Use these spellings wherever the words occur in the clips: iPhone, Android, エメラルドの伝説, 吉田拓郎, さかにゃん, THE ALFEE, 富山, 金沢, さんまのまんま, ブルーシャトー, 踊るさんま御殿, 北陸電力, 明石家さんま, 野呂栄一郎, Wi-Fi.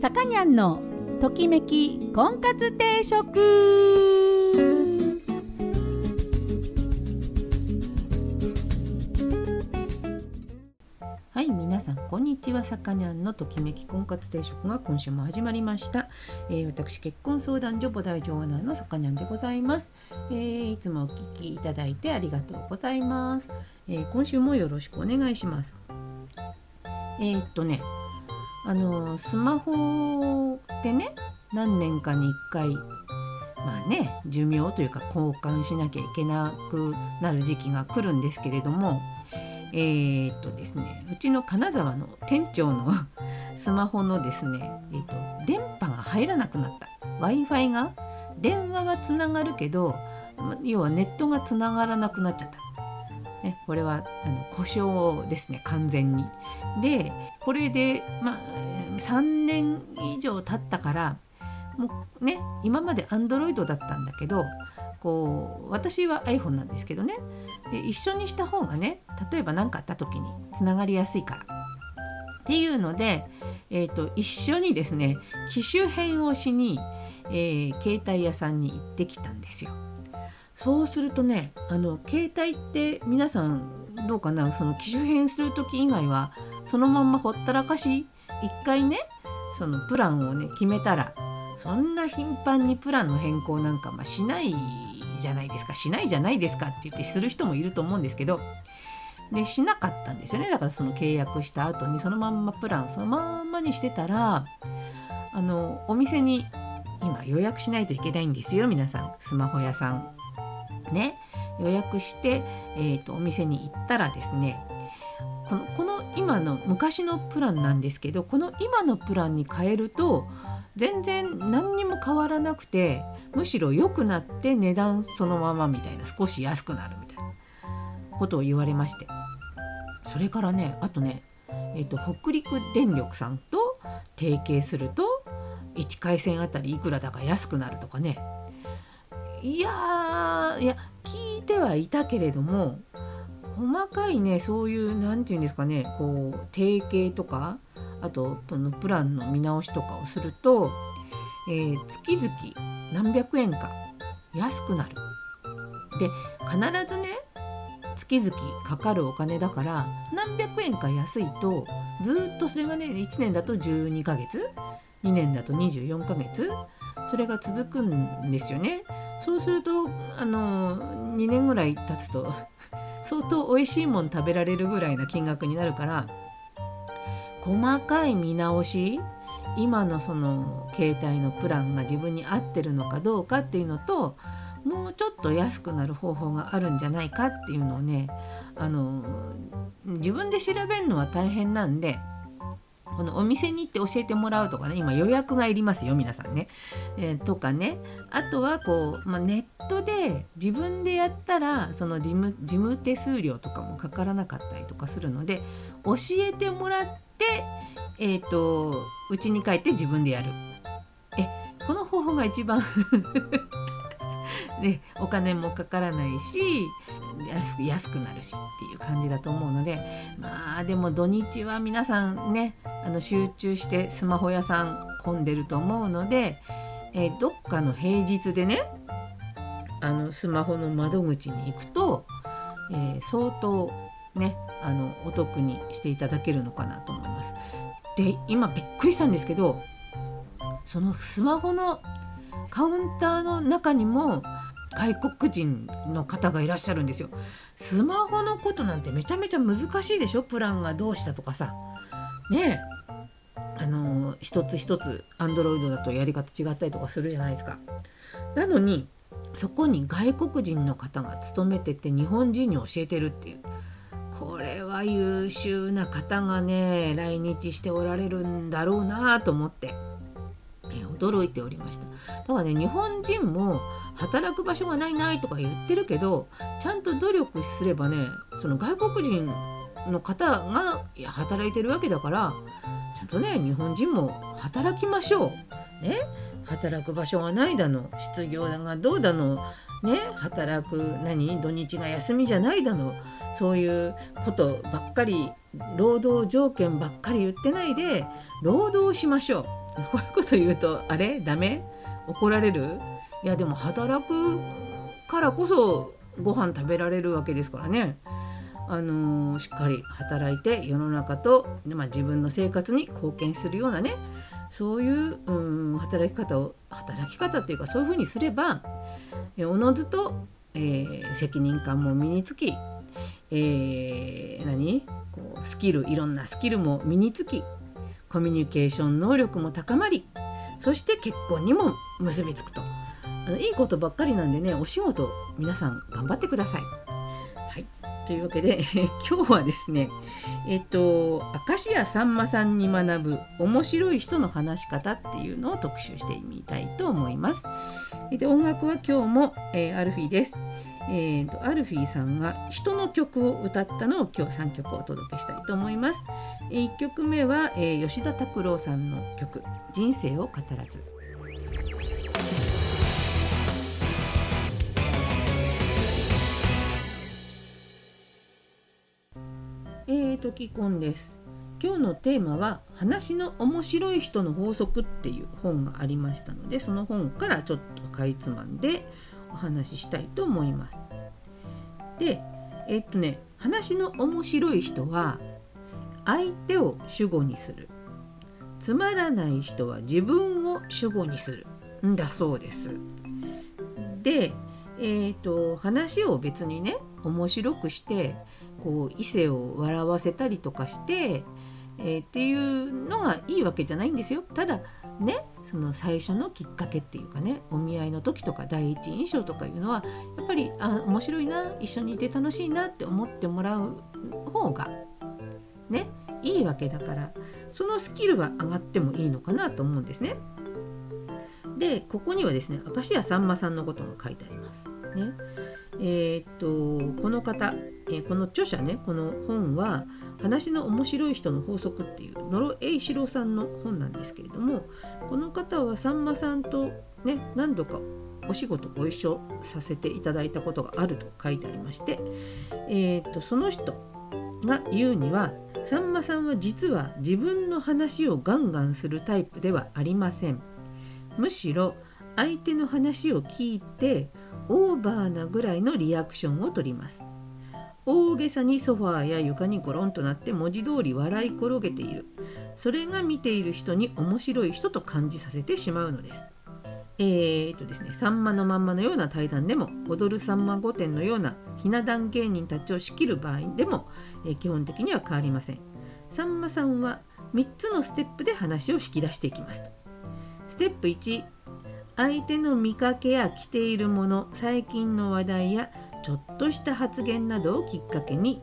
さかにゃんのときめき婚活定食。はい、皆さんこんにちは。さかにゃんのときめき婚活定食が今週も始まりました。私、結婚相談所菩提女オーナーのさかにゃんでございます。いつもお聞きいただいてありがとうございます。今週もよろしくお願いします。スマホってね、何年かに1回寿命というか交換しなきゃいけなくなる時期が来るんですけれども、うちの金沢の店長のスマホのですね、電波が入らなくなった。 Wi-Fi が、電話はつながるけど要はネットがつながらなくなっちゃった、ね、これは故障ですね、完全に。でこれで、3年以上経ったからもう、ね、今まで Android だったんだけど、こう私は iPhone なんですけどね、で一緒にした方がね、例えば何かあった時につながりやすいからっていうので、一緒にですね、機種変をしに、携帯屋さんに行ってきたんですよ。そうするとね、携帯って皆さんどうかな、その機種変する時以外はそのまんまほったらかし、一回ねそのプランをね決めたら、そんな頻繁にプランの変更なんかしないじゃないですか、しないじゃないですかって言ってする人もいると思うんですけど、でしなかったんですよね。だからその契約した後にそのまんまプランそのまんまにしてたら、お店に今予約しないといけないんですよ、皆さん、スマホ屋さんね。予約して、お店に行ったらですね、この今の昔のプランなんですけど、この今のプランに変えると全然何にも変わらなくて、むしろ良くなって値段そのままみたいな、少し安くなるみたいなことを言われまして、それからね、あとね、北陸電力さんと提携すると1回線あたりいくらだか安くなるとかね。いや聞いてはいたけれども、細かいね、そういうなんていうんですかね、こう提携とか、あとこのプランの見直しとかをすると、月々何百円か安くなる。で必ずね、月々かかるお金だから、何百円か安いとずっとそれがね、1年だと12ヶ月、2年だと24ヶ月、それが続くんですよね。そうすると2年ぐらい経つと相当おいしいもん食べられるぐらいな金額になるから、細かい見直し、今のその携帯のプランが自分に合ってるのかどうかっていうのと、もうちょっと安くなる方法があるんじゃないかっていうのをね、自分で調べるのは大変なんで、このお店に行って教えてもらうとかね、今予約がいりますよ、皆さんね、とかね、あとはこう、ネットで自分でやったらその事務手数料とかもかからなかったりとかするので、教えてもらって、うちに帰って自分でやる。この方法が一番ね、お金もかからないし安くなるしっていう感じだと思うので、でも土日は皆さんね、集中してスマホ屋さん混んでると思うので、どっかの平日でね、スマホの窓口に行くと、相当ね、お得にしていただけるのかなと思います。で今びっくりしたんですけど、そのスマホのカウンターの中にも外国人の方がいらっしゃるんですよ。スマホのことなんてめちゃめちゃ難しいでしょ、プランがどうしたとかさね。一つ一つ Android だとやり方違ったりとかするじゃないですか。なのにそこに外国人の方が勤めてて、日本人に教えてるっていう、これは優秀な方がね来日しておられるんだろうなと思って驚いておりました。だからね、日本人も働く場所がないとか言ってるけど、ちゃんと努力すればね、その外国人の方が働いてるわけだから、ちゃんとね、日本人も働きましょうね。働く場所がないだの、失業がどうだのね、働く土日が休みじゃないだの、そういうことばっかり、労働条件ばっかり言ってないで、労働しましょう。こういうこと言うとあれダメ怒られる。いやでも働くからこそご飯食べられるわけですからね、しっかり働いて世の中と、自分の生活に貢献するようなね、そういう、働き方っていうかそういうふうにすればおのずと、責任感も身につき、スキルいろんなスキルも身につきコミュニケーション能力も高まり、そして結婚にも結びつくと、いいことばっかりなんでね、お仕事皆さん頑張ってください。はい、というわけで今日はですね、明石家さんまさんに学ぶ面白い人の話し方っていうのを特集してみたいと思います。で音楽は今日も、アルフィーです。アルフィーさんが人の曲を歌ったのを今日3曲お届けしたいと思います。1曲目は、吉田拓郎さんの曲人生を語らず。時コンです。今日のテーマは話の面白い人の法則っていう本がありましたので、その本からちょっとかいつまんでお話ししたいと思います。で、話の面白い人は相手を主語にする、つまらない人は自分を主語にするんだそうです。で、話を別にね面白くしてこう異性を笑わせたりとかして、っていうのがいいわけじゃないんですよ。ただね、その最初のきっかけっていうかね、お見合いの時とか第一印象とかいうのはやっぱり面白いな、一緒にいて楽しいなって思ってもらう方がねいいわけだから、そのスキルは上がってもいいのかなと思うんですね。でここにはですね、明石家さんまさんのことが書いてありますね。この方、この著者ね、この本は話の面白い人の法則っていう野呂栄一郎さんの本なんですけれども、この方はさんまさんとね何度かお仕事ご一緒させていただいたことがあると書いてありまして、その人が言うにはさんまさんは実は自分の話をガンガンするタイプではありません。むしろ相手の話を聞いてオーバーなぐらいのリアクションを取ります。大げさにソファーや床にゴロンとなって文字通り笑い転げている、それが見ている人に面白い人と感じさせてしまうのです。ですね、さんまのまんまのような対談でも踊るさんま御殿のようなひな壇芸人たちを仕切る場合でも、基本的には変わりません。さんまさんは3つのステップで話を引き出していきます。ステップ1、相手の見かけや着ているもの、最近の話題やちょっとした発言などをきっかけに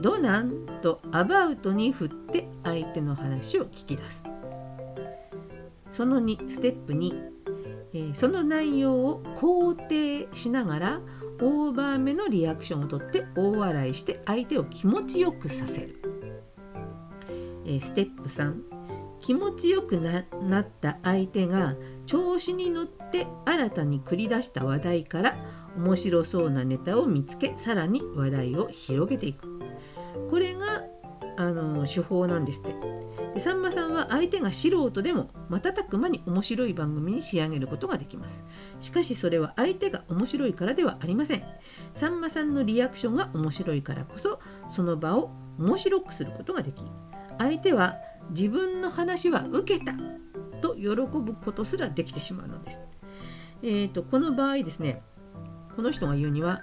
どなんとアバウトに振って相手の話を聞き出す。その2、ステップ2、その内容を肯定しながらオーバーめのリアクションをとって大笑いして相手を気持ちよくさせる。ステップ3、気持ちよく なった相手が調子に乗って新たに繰り出した話題から面白そうなネタを見つけ、さらに話題を広げていく。これが手法なんですって。でさんまさんは相手が素人でも瞬く間に面白い番組に仕上げることができます。しかしそれは相手が面白いからではありません。さんまさんのリアクションが面白いからこそその場を面白くすることができ、相手は自分の話は受けたと喜ぶことすらできてしまうのです。この場合ですね、この人が言うには、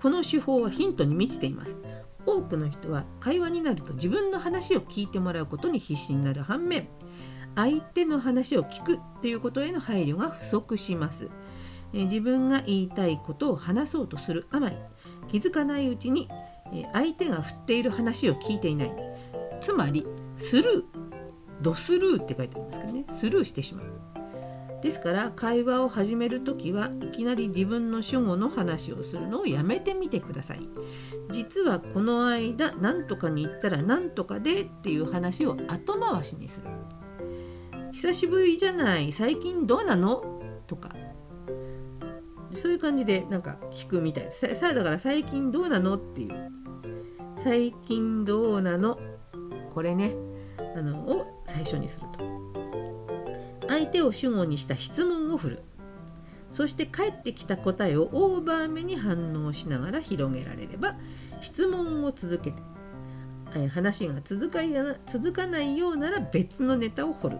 この手法はヒントに満ちています。多くの人は会話になると自分の話を聞いてもらうことに必死になる反面、相手の話を聞くということへの配慮が不足します。自分が言いたいことを話そうとするあまり、気づかないうちに相手が振っている話を聞いていない、つまりスルー、ドスルーって書いてありますけどね、スルーしてしまう。ですから会話を始めるときはいきなり自分の主語の話をするのをやめてみてください。実はこの間何とかに行ったら何とかでっていう話を後回しにする。久しぶりじゃない、最近どうなのとかそういう感じでなんか聞くみたいです。だから最近どうなのっていう、最近どうなの、これねを最初にすると。相手を主語にした質問を振る。そして返ってきた答えをオーバーめに反応しながら広げられれば、質問を続けて話が続かないようなら別のネタを掘る。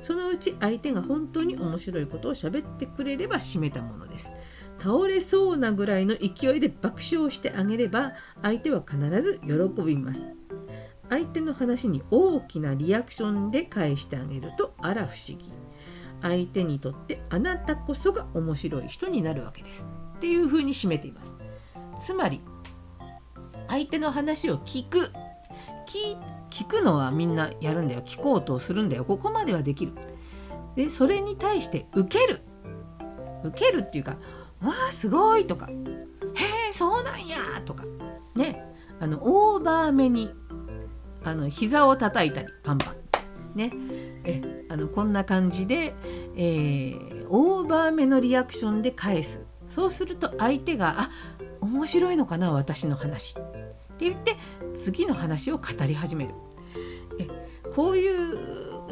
そのうち相手が本当に面白いことを喋ってくれれば締めたものです。倒れそうなぐらいの勢いで爆笑してあげれば相手は必ず喜びます。相手の話に大きなリアクションで返してあげるとあら不思議。相手にとってあなたこそが面白い人になるわけですっていうふうに締めています。つまり相手の話を聞くのはみんなやるんだよ、聞こうとするんだよ、ここまではできる。でそれに対して受けるっていうか、わあすごいとか、へえそうなんやとかね、オーバーめに膝を叩いたりパンパンね、こんな感じで、オーバーめのリアクションで返す。そうすると相手が、あ、面白いのかな私の話って言って次の話を語り始める。こういう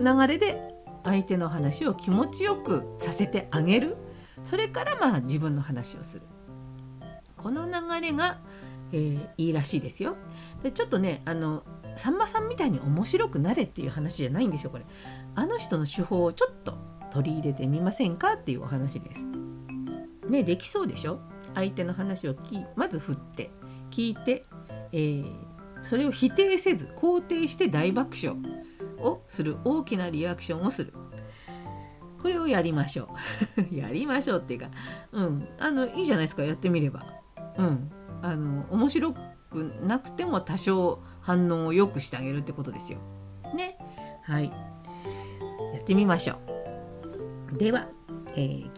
流れで相手の話を気持ちよくさせてあげる。それから自分の話をする。この流れが、いいらしいですよ。でちょっとねさんまさんみたいに面白くなれっていう話じゃないんですよこれ。あの人の手法をちょっと取り入れてみませんかっていうお話です。ね、できそうでしょ。相手の話をまず振って聞いて、それを否定せず肯定して大爆笑をする。大きなリアクションをする。これをやりましょう。やりましょうっていうか、いいじゃないですか、やってみれば。面白くなくても多少反応を良くしてあげるってことですよ。ね。はい。やってみましょう。では、今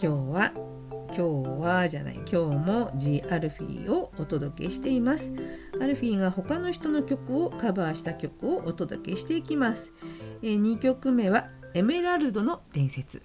日も G アルフィーをお届けしています。アルフィーが他の人の曲をカバーした曲をお届けしていきます。2曲目はエメラルドの伝説。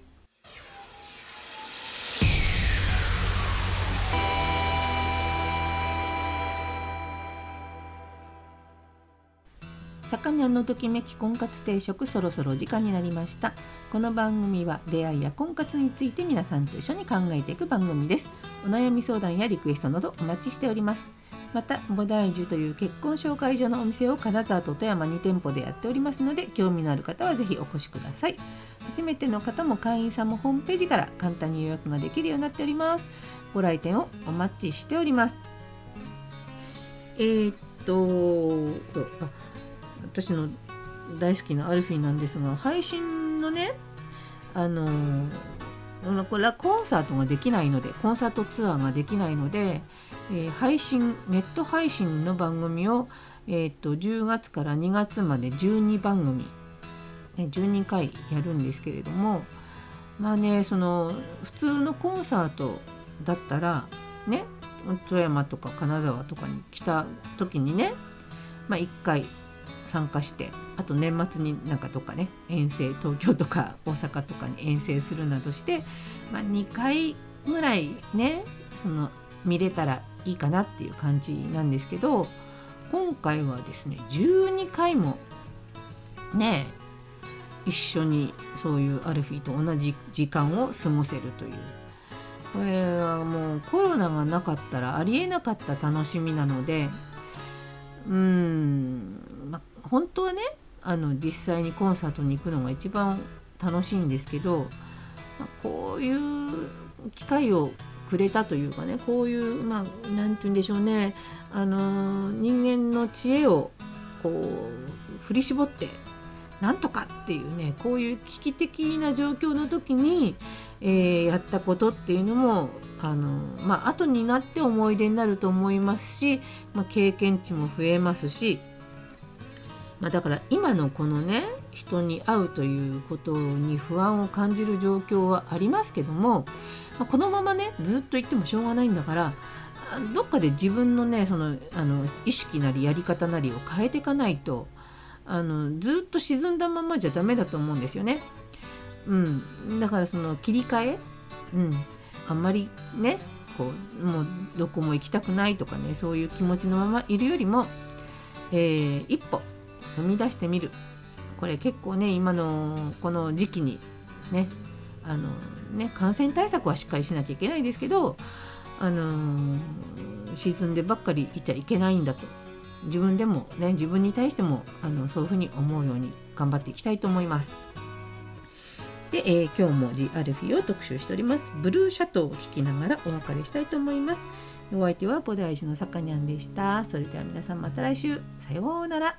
さかにゃんのときめき婚活定食、そろそろ時間になりました。この番組は出会いや婚活について皆さんと一緒に考えていく番組です。お悩み相談やリクエストなどお待ちしております。また菩提樹という結婚紹介所のお店を金沢と富山2店舗でやっておりますので、興味のある方はぜひお越しください。初めての方も会員さんもホームページから簡単に予約ができるようになっております。ご来店をお待ちしております。私の大好きなアルフィーなんですが、配信のね、これはコンサートができないので、コンサートツアーができないので、ネット配信の番組を、10月から2月まで12番組、12回やるんですけれども、普通のコンサートだったらね、富山とか金沢とかに来た時にね、1回参加して、あと年末になんかとかね、遠征、東京とか大阪とかに遠征するなどして、2回ぐらいね、見れたらいいかなっていう感じなんですけど、今回はですね12回もね一緒にそういうアルフィーと同じ時間を過ごせるという、これはもうコロナがなかったらありえなかった楽しみなので、本当はね実際にコンサートに行くのが一番楽しいんですけど、こういう機会をくれたというかね、こういうなんて言うんでしょうね、人間の知恵をこう振り絞ってなんとかっていうね、こういう危機的な状況の時に、やったことっていうのも後になって思い出になると思いますし、経験値も増えますし、だから今のこのね人に会うということに不安を感じる状況はありますけども、このままねずっと言ってもしょうがないんだから、どっかで自分のね意識なりやり方なりを変えていかないとずっと沈んだままじゃダメだと思うんですよね。だから切り替え、あんまりねもうどこも行きたくないとかね、そういう気持ちのままいるよりも、一歩踏み出してみる。これ結構ね今のこの時期にね、感染対策はしっかりしなきゃいけないですけど、沈んでばっかりいちゃいけないんだと、自分でもね、自分に対してもそういうふうに思うように頑張っていきたいと思います。で、今日もジ・アルフィーを特集しております。ブルーシャトーを聴きながらお別れしたいと思います。お相手は菩提寺のさかにゃんでした。それでは皆さんまた来週。さようなら。